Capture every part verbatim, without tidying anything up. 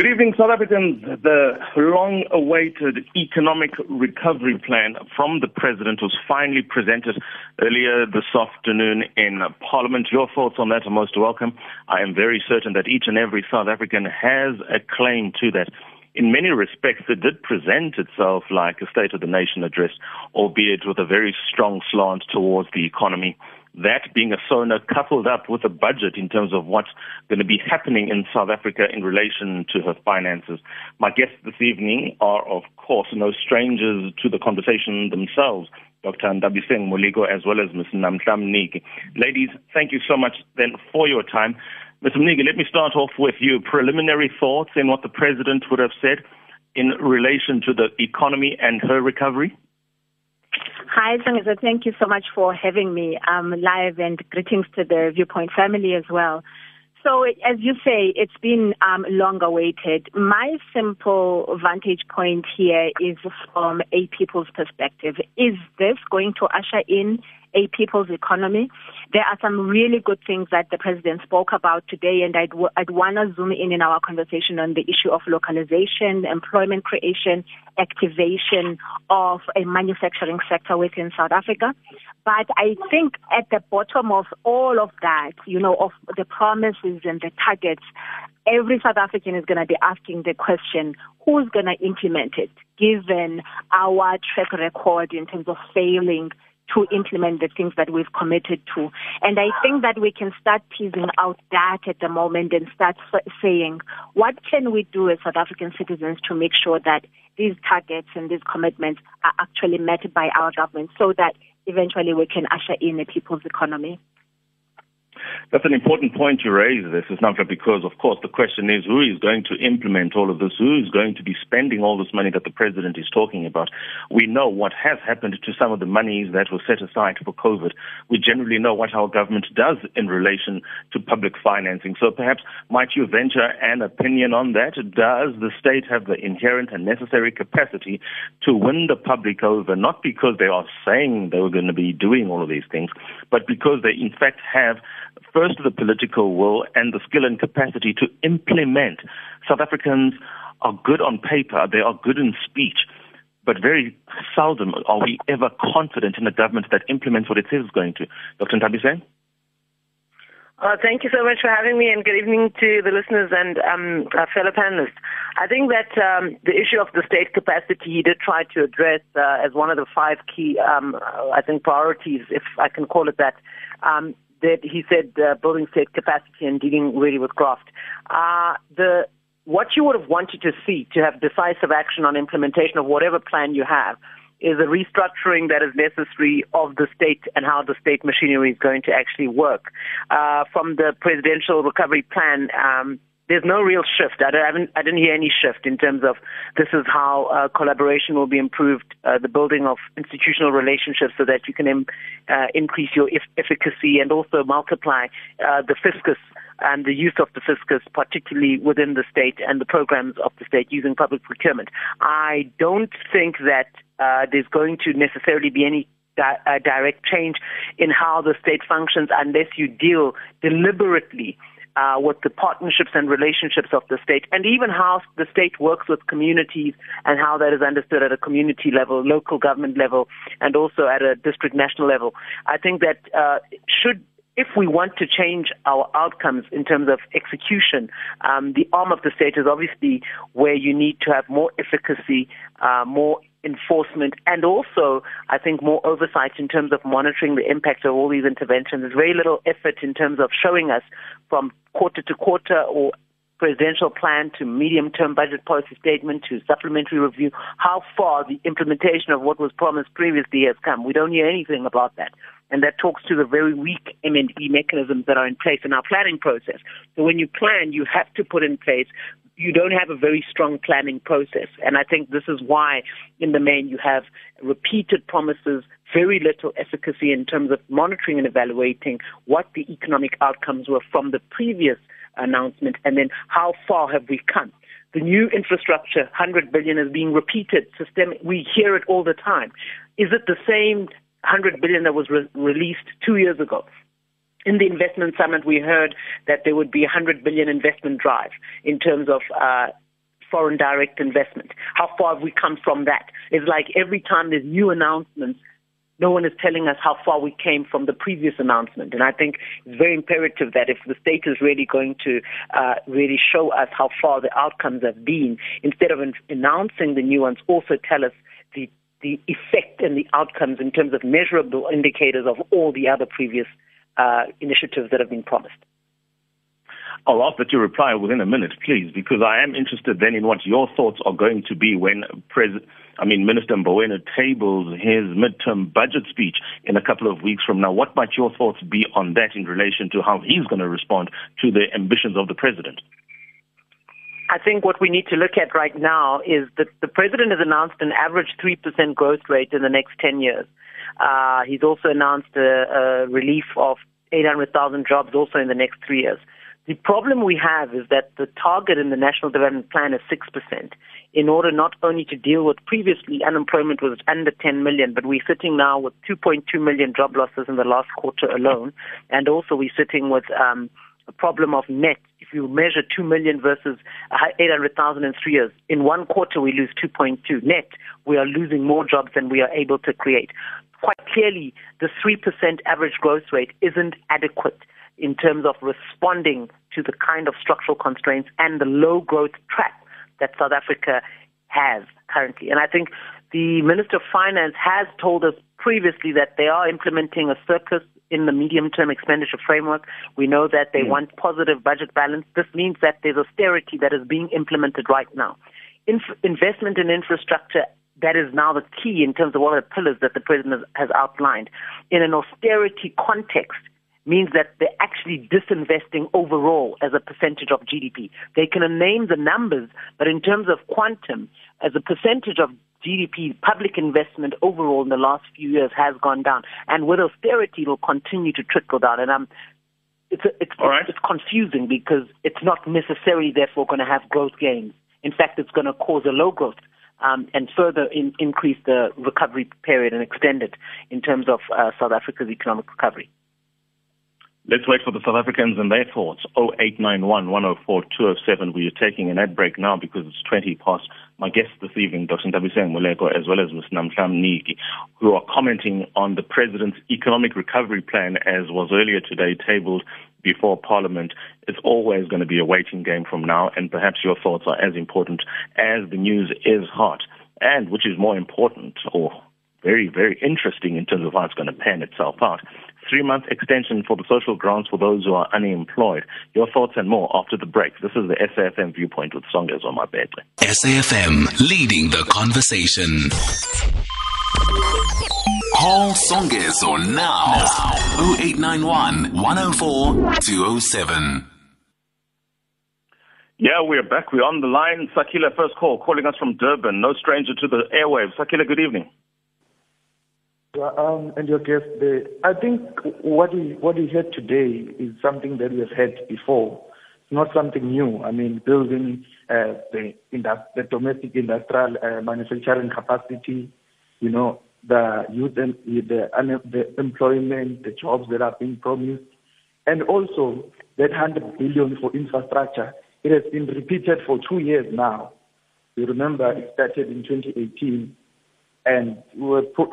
Good evening, South Africans. The long-awaited economic recovery plan from the President was finally presented earlier this afternoon in Parliament. Your thoughts on that are most welcome. I am very certain that each and every South African has a claim to that. In many respects, it did present itself like a State of the Nation address, albeit with a very strong slant towards the economy. That being a SONA coupled up with a budget in terms of what's going to be happening in South Africa in relation to her finances. My guests this evening are, of course, no strangers to the conversation themselves, Doctor Nthabiseng Moleko as well as Miz Namhla Mniki. Ladies, thank you so much then for your time. Miz Mniki, let me start off with you. Preliminary thoughts in what the President would have said in relation to the economy and her recovery? Hi, Senekal. Thank you so much for having me um, live, and greetings to the Viewpoint family as well. So, as you say, it's been um, long awaited. My simple vantage point here is from a people's perspective. Is this going to usher in a people's economy? There are some really good things that the President spoke about today, and I'd, w- I'd want to zoom in in our conversation on the issue of localization, employment creation, activation of a manufacturing sector within South Africa. But I think at the bottom of all of that, you know, of the promises and the targets, every South African is going to be asking the question, who's going to implement it, given our track record in terms of failing to implement the things that we've committed to. And I think that we can start teasing out that at the moment and start saying, what can we do as South African citizens to make sure that these targets and these commitments are actually met by our government so that eventually we can usher in a people's economy? That's an important point you raise, this is Namhla, because, of course, the question is who is going to implement all of this? Who is going to be spending all this money that the President is talking about? We know what has happened to some of the monies that were set aside for COVID. We generally know what our government does in relation to public financing. So perhaps might you venture an opinion on that? Does the state have the inherent and necessary capacity to win the public over, not because they are saying they were going to be doing all of these things, but because they, in fact, have first the political will and the skill and capacity to implement. South Africans are good on paper, they are good in speech, but very seldom are we ever confident in a government that implements what it says it's going to. Doctor Nthabiseng? Uh, thank you so much for having me, and good evening to the listeners and um, our fellow panelists. I think that um, the issue of the state capacity he did try to address uh, as one of the five key, um, I think, priorities, if I can call it that, um, that he said uh, building state capacity and dealing really with graft. Uh, the, what you would have wanted to see to have decisive action on implementation of whatever plan you have is a restructuring that is necessary of the state and how the state machinery is going to actually work. Uh, from the presidential recovery plan, um, there's no real shift. I, don't, I didn't hear any shift in terms of this is how uh, collaboration will be improved, uh, the building of institutional relationships so that you can um, uh, increase your e- efficacy and also multiply uh, the fiscus and the use of the fiscus, particularly within the state and the programs of the state using public procurement. I don't think that uh, there's going to necessarily be any di- uh, direct change in how the state functions unless you deal deliberately Uh, with the partnerships and relationships of the state, and even how the state works with communities and how that is understood at a community level, local government level, and also at a district national level. I think that uh, should, if we want to change our outcomes in terms of execution, um, the arm of the state is obviously where you need to have more efficacy, uh, more enforcement, and also, I think, more oversight in terms of monitoring the impact of all these interventions. There's very little effort in terms of showing us from quarter to quarter or presidential plan to medium-term budget policy statement to supplementary review, how far the implementation of what was promised previously has come. We don't hear anything about that. And that talks to the very weak M and E mechanisms that are in place in our planning process. So when you plan, you have to put in place, you don't have a very strong planning process. And I think this is why, in the main, you have repeated promises, very little efficacy in terms of monitoring and evaluating what the economic outcomes were from the previous announcement, and then how far have we come. The new infrastructure, one hundred billion dollars, is being repeated. Systemic, we hear it all the time. Is it the same one hundred billion dollars that was re- released two years ago? In the investment summit, we heard that there would be a one hundred billion dollars investment drive in terms of uh, foreign direct investment. How far have we come from that? It's like every time there's new announcements, no one is telling us how far we came from the previous announcement. And I think it's very imperative that if the state is really going to uh, really show us how far the outcomes have been, instead of in- announcing the new ones, also tell us the the effect and the outcomes in terms of measurable indicators of all the other previous uh, initiatives that have been promised. I'll ask that you reply within a minute, please, because I am interested then in what your thoughts are going to be when Pres- I mean, Minister Mboweni tables his midterm budget speech in a couple of weeks from now. What might your thoughts be on that in relation to how he's going to respond to the ambitions of the president? I think what we need to look at right now is that the president has announced an average three percent growth rate in the next ten years. Uh, he's also announced a, a relief of eight hundred thousand jobs also in the next three years. The problem we have is that the target in the National Development Plan is six percent. In order not only to deal with previously unemployment was under ten million, but we're sitting now with two point two million job losses in the last quarter alone. And also we're sitting with um, a problem of net. If you measure two million versus eight hundred thousand in three years, in one quarter we lose two point two net. We are losing more jobs than we are able to create. Quite clearly, the three percent average growth rate isn't adequate in terms of responding to the kind of structural constraints and the low-growth track that South Africa has currently. And I think the Minister of Finance has told us previously that they are implementing a surplus in the medium-term expenditure framework. We know that they mm. want positive budget balance. This means that there's austerity that is being implemented right now. Inf- investment in infrastructure, that is now the key in terms of all the pillars that the President has outlined. In an austerity context, means that they're actually disinvesting overall as a percentage of G D P. They can name the numbers, but in terms of quantum, as a percentage of G D P, public investment overall in the last few years has gone down. And with austerity, it will continue to trickle down. And um, it's, a, it's, right. it's confusing because it's not necessarily, therefore, going to have growth gains. In fact, it's going to cause a low growth um, and further in, increase the recovery period and extend it in terms of uh, South Africa's economic recovery. Let's wait for the South Africans and their thoughts. oh eight nine one, one oh four, two oh seven. We are taking an ad break now because it's twenty past. My guests this evening, Doctor Nthabiseng Moleko, as well as Miz Namhla Mniki, who are commenting on the President's economic recovery plan, as was earlier today tabled before Parliament. It's always going to be a waiting game from now, and perhaps your thoughts are as important as the news is hot, and which is more important, or very, very interesting in terms of how it's going to pan itself out. Three-month extension for the social grants for those who are unemployed. Your thoughts and more after the break. This is the S A F M Viewpoint with Songas on my bed. S A F M, leading the conversation. Call Songas or now. oh eight nine one, one oh four, two oh seven. Yeah, we're back. We're on the line. Sakila, first call, calling us from Durban. No stranger to the airwaves. Sakila, good evening. Yeah, um, and your guest there. I think what we what we heard today is something that we have heard before. It's not something new. I mean, building uh, the industri- the domestic industrial uh, manufacturing capacity, you know, the youth and the, un- the employment, the jobs that are being promised, and also that one hundred billion for infrastructure. It has been repeated for two years now. You remember it started in twenty eighteen, and we were put.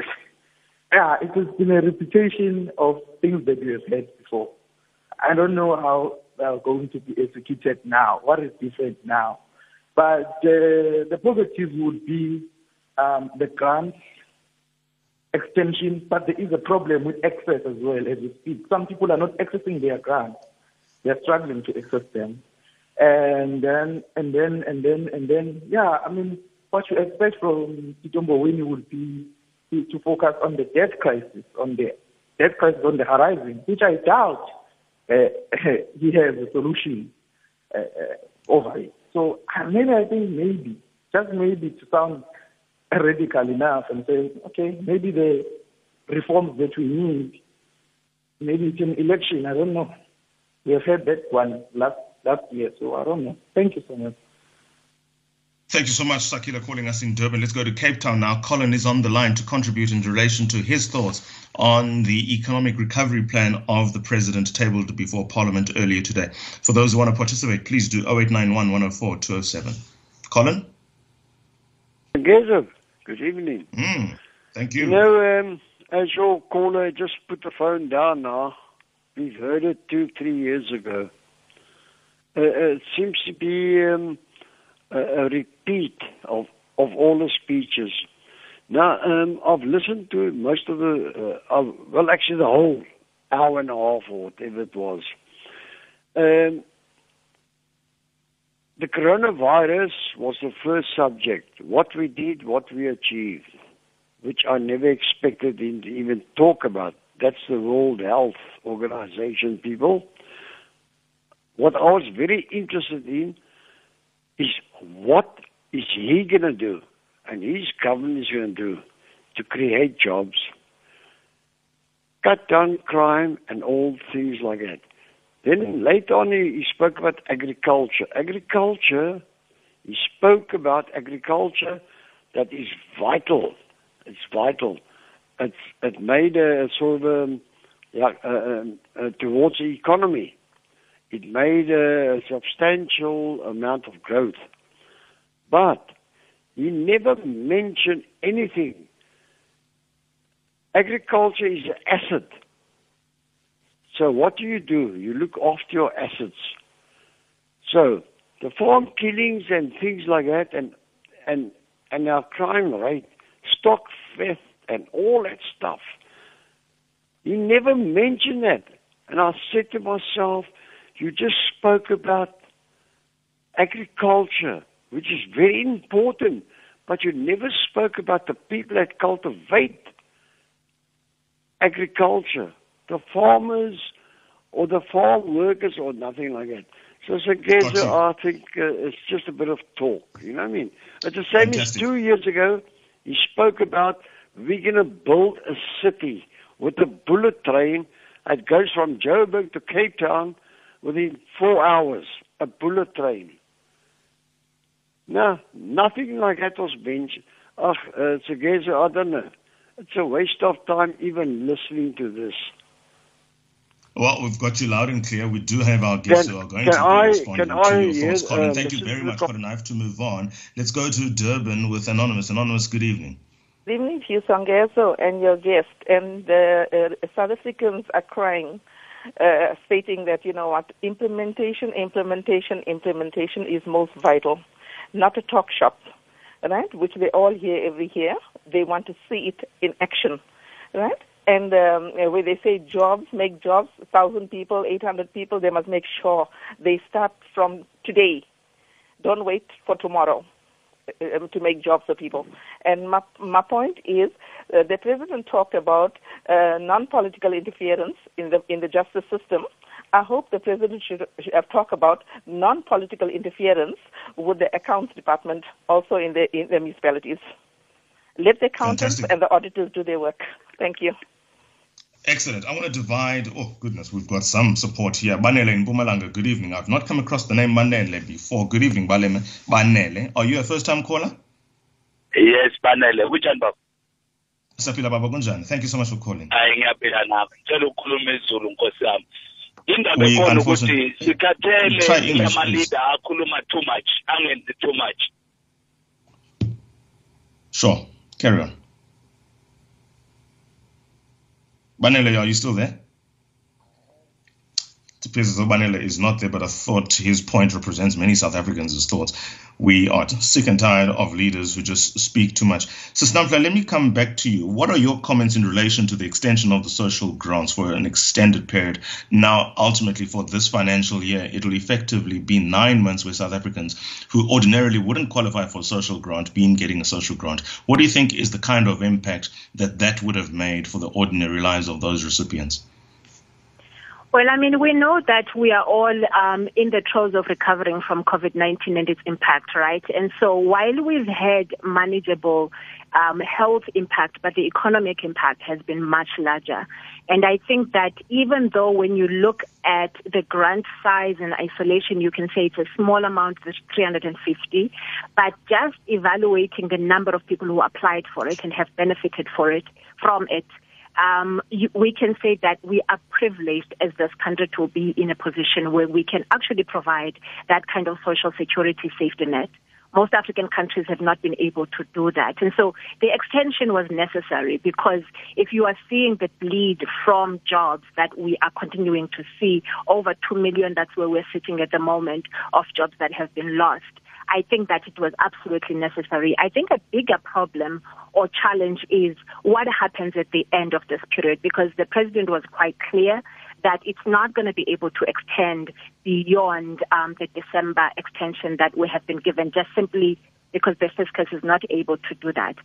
Yeah, it has been a repetition of things that we have heard before. I don't know how they are going to be executed now, what is different now. But uh, the positive would be um, the grants, extension, but there is a problem with access as well as we speak. Some people are not accessing their grants. They are struggling to access them. And then, and then, and then, and then, yeah, I mean, what you expect from Tito Mboweni would be to focus on the debt crisis, on the debt crisis on the horizon, which I doubt uh, he has a solution uh, over it. So maybe I think maybe, just maybe to sound radical enough and say, okay, maybe the reforms that we need, maybe it's an election, I don't know. We have had that one last, last year, so I don't know. Thank you so much. Thank you so much, Sakila, calling us in Durban. Let's go to Cape Town now. Colin is on the line to contribute in relation to his thoughts on the economic recovery plan of the President tabled before Parliament earlier today. For those who want to participate, please do oh eight nine one, one oh four, two oh seven. Colin? Gazo, good evening. Mm, thank you. You know, um, as your caller just put the phone down now, we've heard it two, three years ago. Uh, it seems to be um, a, a repeat of, of all the speeches. Now, um, I've listened to most of the, uh, I've, well, actually the whole hour and a half or whatever it was. Um, the coronavirus was the first subject. What we did, what we achieved, which I never expected him to even talk about. That's the World Health Organization, people. What I was very interested in is what is he going to do and his government is going to do to create jobs, cut down crime and all things like that. Then later on he, he spoke about agriculture. Agriculture, he spoke about agriculture that is vital. It's vital. It's, it made a sort of, um, yeah, uh, uh, towards the economy. It made a substantial amount of growth. But he never mentioned anything. Agriculture is an asset. So what do you do? You look after your assets. So the farm killings and things like that and and, and our crime rate, stock theft and all that stuff. He never mentioned that. And I said to myself, you just spoke about agriculture, which is very important, but you never spoke about the people that cultivate agriculture, the farmers or the farm workers or nothing like that. So, so I think uh, it's just a bit of talk, you know what I mean? It's the same as two years ago, he spoke about we're going to build a city with a bullet train that goes from Joburg to Cape Town within four hours, a bullet train. No, nothing like that was mentioned. Ach, uh, Segeza, I don't know. It's a waste of time even listening to this. Well, we've got you loud and clear. We do have our guests can, who are going to be I, responding to I, your yes, thoughts, Colin. Uh, Thank you very much, Colin. I have to move on. Let's go to Durban with Anonymous. Anonymous, good evening. Good evening to you, Songezo, and your guest. And the uh, uh, South Africans are crying. Uh, stating that, you know what, implementation, implementation, implementation is most vital, not a talk shop, right, which they all hear every year. They want to see it in action, right? And um, when they say jobs, make jobs, one thousand people, eight hundred people, they must make sure they start from today. Don't wait for tomorrow uh, to make jobs for people. And my, my point is, Uh, the president talked about uh, non-political interference in the in the justice system. I hope the president should, should have talked about non-political interference with the accounts department, also in the in the municipalities. Let the accountants Fantastic. and the auditors do their work. Thank you. Excellent. I want to divide. Oh, goodness, we've got some support here. Banele in Mpumalanga, good evening. I've not come across the name Banele before. Good evening, Banele. Are you a first-time caller? Yes, Banele. Which one, Bob? Thank you so much for calling. We unfortunately try English, please. Sure, carry on. Banele, are you still there? It appears as though Banele is not there, but I thought his point represents many South Africans' thoughts. We are sick and tired of leaders who just speak too much. So, Namhla, let me come back to you. What are your comments in relation to the extension of the social grants for an extended period? Now, ultimately, for this financial year, it will effectively be nine months where South Africans who ordinarily wouldn't qualify for a social grant been getting a social grant. What do you think is the kind of impact that that would have made for the ordinary lives of those recipients? Well, I mean, we know that we are all um, in the throes of recovering from COVID nineteen and its impact, right? And so while we've had manageable um, health impact, but the economic impact has been much larger. And I think that even though when you look at the grant size in isolation, you can say it's a small amount, it's three hundred fifty, but just evaluating the number of people who applied for it and have benefited for it from it, Um, you, we can say that we are privileged as this country to be in a position where we can actually provide that kind of social security safety net. most African countries have not been able to do that. And so the extension was necessary, because if you are seeing the bleed from jobs that we are continuing to see, over two million, that's where we're sitting at the moment, of jobs that have been lost, I think that it was absolutely necessary. I think a bigger problem or challenge is what happens at the end of this period, because the president was quite clear that it's not going to be able to extend beyond um, the December extension that we have been given, just simply because the fiscus is not able to do that.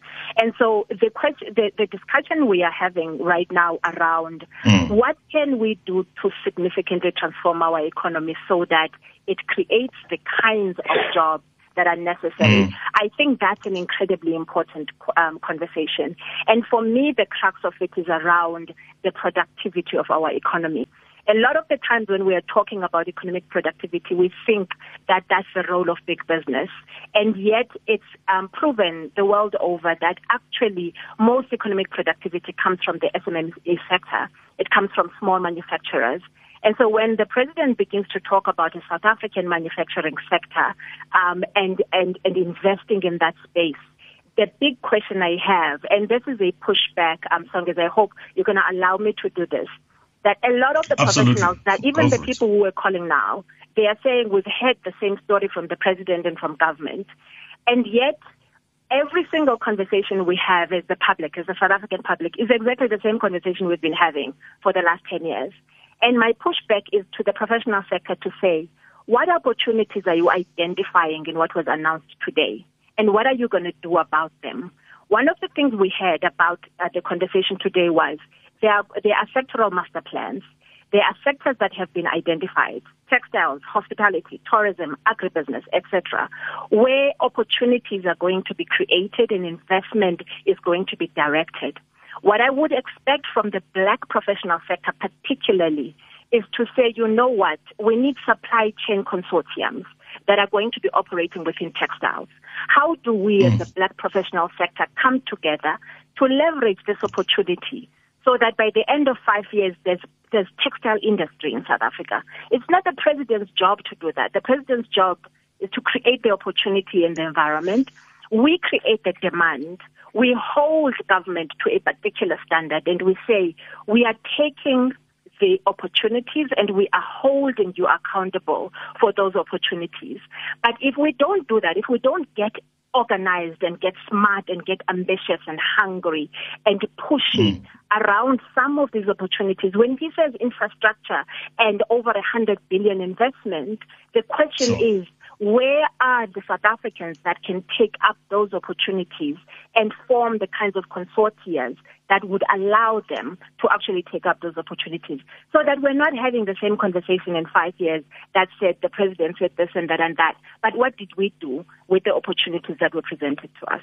And so the question, the, the discussion we are having right now around mm. what can we do to significantly transform our economy so that it creates the kinds of jobs that are necessary. Mm. I think that's an incredibly important um, conversation. And for me, the crux of it is around the productivity of our economy. A lot of the times when we are talking about economic productivity, we think that that's the role of big business. And yet it's um, proven the world over that actually most economic productivity comes from the S M M E sector. It comes from small manufacturers. And so when the president begins to talk about a South African manufacturing sector um, and, and, and investing in that space, the big question I have, and this is a pushback, um, Songes, I hope you're going to allow me to do this, that a lot of the Absolutely. professionals, that even Go the people it. who are calling now, they are saying we've heard the same story from the president and from government, and yet every single conversation we have as the public, as the South African public, is exactly the same conversation we've been having for the last ten years. And my pushback is to the professional sector to say, what opportunities are you identifying in what was announced today? And what are you going to do about them? One of the things we heard about uh, the conversation today was there are, there are sectoral master plans. There are sectors that have been identified, textiles, hospitality, tourism, agribusiness, et cetera, where opportunities are going to be created and investment is going to be directed. What I would expect from the black professional sector particularly is to say, you know what, we need supply chain consortiums that are going to be operating within textiles. How do we as the black professional sector come together to leverage this opportunity so that by the end of five years, there's there's textile industry in South Africa? It's not the president's job to do that. The president's job is to create the opportunity in the environment. We create the demand. We hold government to a particular standard, and we say we are taking the opportunities and we are holding you accountable for those opportunities. But if we don't do that, if we don't get organized and get smart and get ambitious and hungry and pushy mm. around some of these opportunities, when he says infrastructure and over a hundred billion investment, the question so. is, where are the South Africans that can take up those opportunities and form the kinds of consortia that would allow them to actually take up those opportunities, so that we're not having the same conversation in five years that said the president said this and that and that. But what did we do with the opportunities that were presented to us?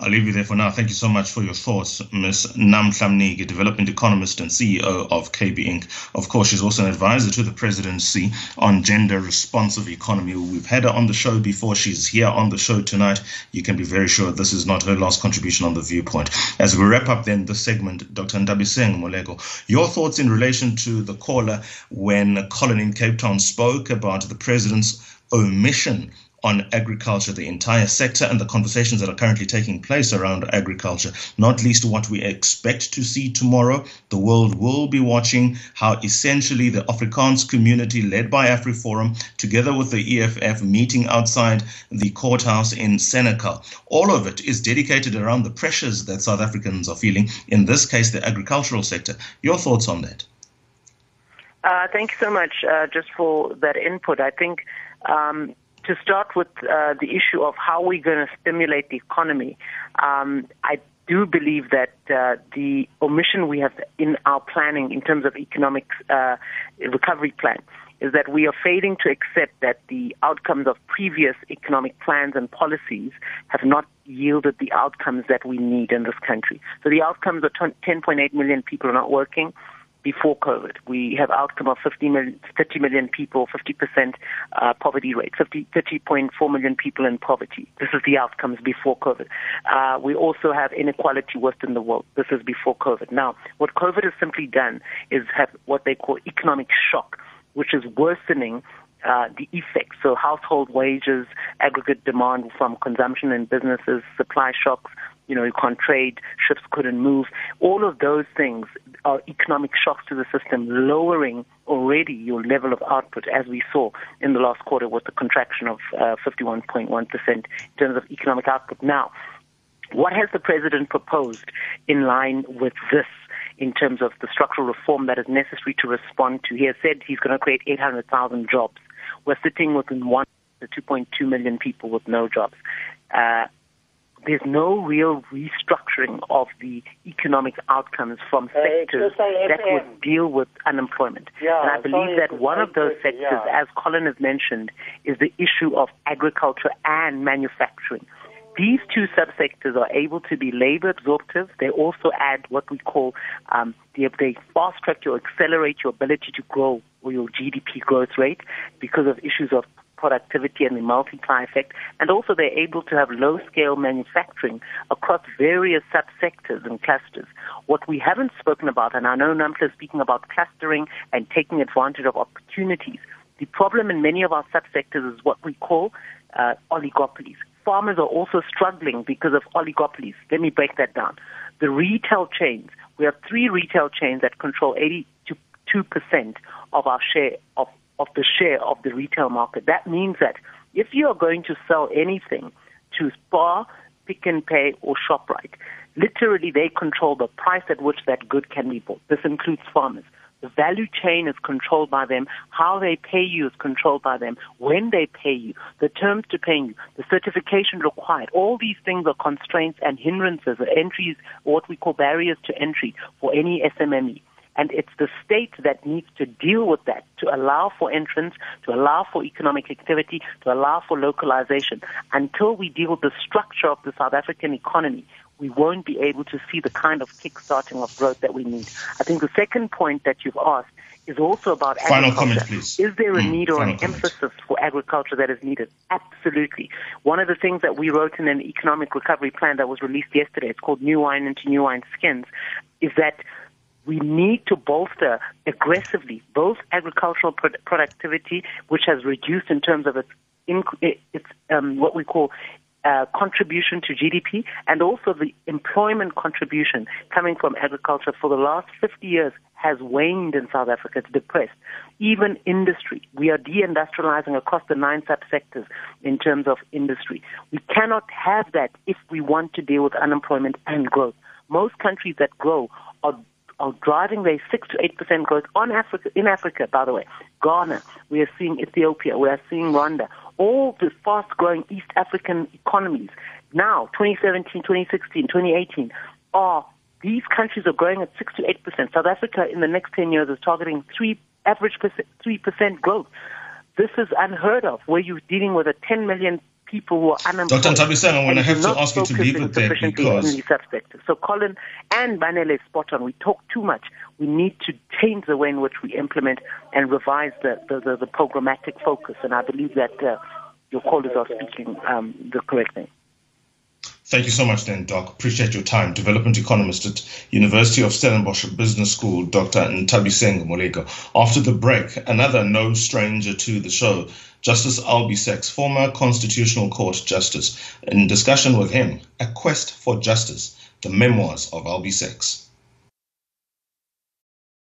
I'll leave you there for now. Thank you so much for your thoughts, Miz Namhla Mniki, development economist and C E O of K B Incorporated. Of course, she's also an advisor to the presidency on gender responsive economy. We've had her on the show before. She's here on the show tonight. You can be very sure this is not her last contribution on The Viewpoint. As we wrap up then this segment, Doctor Nthabiseng Moleko, your thoughts in relation to the caller when Colin in Cape Town spoke about the president's omission on agriculture, the entire sector, and the conversations that are currently taking place around agriculture, not least what we expect to see tomorrow. The world will be watching how essentially the Afrikaans community led by AfriForum, together with the E F F, meeting outside the courthouse in Senekal. All of it is dedicated around the pressures that South Africans are feeling, in this case, the agricultural sector. Your thoughts on that? Uh, thank you so much uh, just for that input. I think um, To start with uh, the issue of how we're going to stimulate the economy, um, I do believe that uh, the omission we have in our planning in terms of economic uh, recovery plan is that we are failing to accept that the outcomes of previous economic plans and policies have not yielded the outcomes that we need in this country. So the outcomes are ten point eight million people are not working. Before COVID, we have outcome of fifty million, thirty million people, fifty percent uh, poverty rate, thirty point four million people in poverty. This is the outcomes before COVID. Uh, we also have inequality worse than the world. This is before COVID. Now, what COVID has simply done is have what they call economic shock, which is worsening uh, the effects. So household wages, aggregate demand from consumption and businesses, supply shocks, you know, you can't trade, ships couldn't move. All of those things are economic shocks to the system, lowering already your level of output, as we saw in the last quarter with the contraction of uh, fifty-one point one percent in terms of economic output. Now, what has the president proposed in line with this in terms of the structural reform that is necessary to respond to? He has said he's going to create eight hundred thousand jobs. We're sitting within one to two point two million people with no jobs. Uh, There's no real restructuring of the economic outcomes from sectors that would deal with unemployment. Yeah, and I believe that one of those sectors, yeah. as Colin has mentioned, is the issue of agriculture and manufacturing. These two subsectors are able to be labor absorptive. They also add what we call, um, they, they fast track or accelerate your ability to grow or your G D P growth rate because of issues of productivity and the multiplier effect, and also they're able to have low-scale manufacturing across various subsectors and clusters. What we haven't spoken about, and I know Namhla is speaking about clustering and taking advantage of opportunities, the problem in many of our subsectors is what we call uh, oligopolies. Farmers are also struggling because of oligopolies. Let me break that down. The retail chains, we have three retail chains that control eighty-two percent of our share of of the share of the retail market. That means that if you are going to sell anything to Spar, Pick n Pay, or ShopRite, literally they control the price at which that good can be bought. This includes farmers. The value chain is controlled by them. How they pay you is controlled by them. When they pay you, the terms to paying you, the certification required, all these things are constraints and hindrances or entries, or what we call barriers to entry for any S M M E. And it's the state that needs to deal with that, to allow for entrance, to allow for economic activity, to allow for localization. Until we deal with the structure of the South African economy, we won't be able to see the kind of kick-starting of growth that we need. I think the second point that you've asked is also about final agriculture. Comment, please. Is there a mm, need or an comment. emphasis for agriculture that is needed? Absolutely. One of the things that we wrote in an economic recovery plan that was released yesterday, it's called New Wine into New Wine Skins, is that we need to bolster aggressively both agricultural pro- productivity, which has reduced in terms of its, inc- its um, what we call uh, contribution to G D P, and also the employment contribution coming from agriculture for the last fifty years has waned in South Africa. It's depressed. Even industry, we are deindustrializing across the nine subsectors in terms of industry. We cannot have that if we want to deal with unemployment and growth. Most countries that grow are are driving their six to eight percent growth on Africa, in Africa, by the way. Ghana, we are seeing Ethiopia, we are seeing Rwanda, all the fast-growing East African economies now, twenty seventeen, twenty sixteen, twenty eighteen, are these countries are growing at six to eight percent. South Africa in the next ten years is targeting three average percent, three percent growth. This is unheard of, where you're dealing with a ten million people who are unemployed. Doctor Nthabiseng, I'm going to have to ask you to leave it there because... So Colin and Banele is spot on. We talk too much. We need to change the way in which we implement and revise the, the, the, the programmatic focus. And I believe that uh, your callers are speaking um, the correct name. Thank you so much then, Doc. Appreciate your time. Development economist at University of Stellenbosch Business School, Doctor Nthabiseng Moleko. After the break, another no stranger to the show, Justice Albie Sachs, former Constitutional Court Justice. In discussion with him, A Quest for Justice, the Memoirs of Albie Sachs.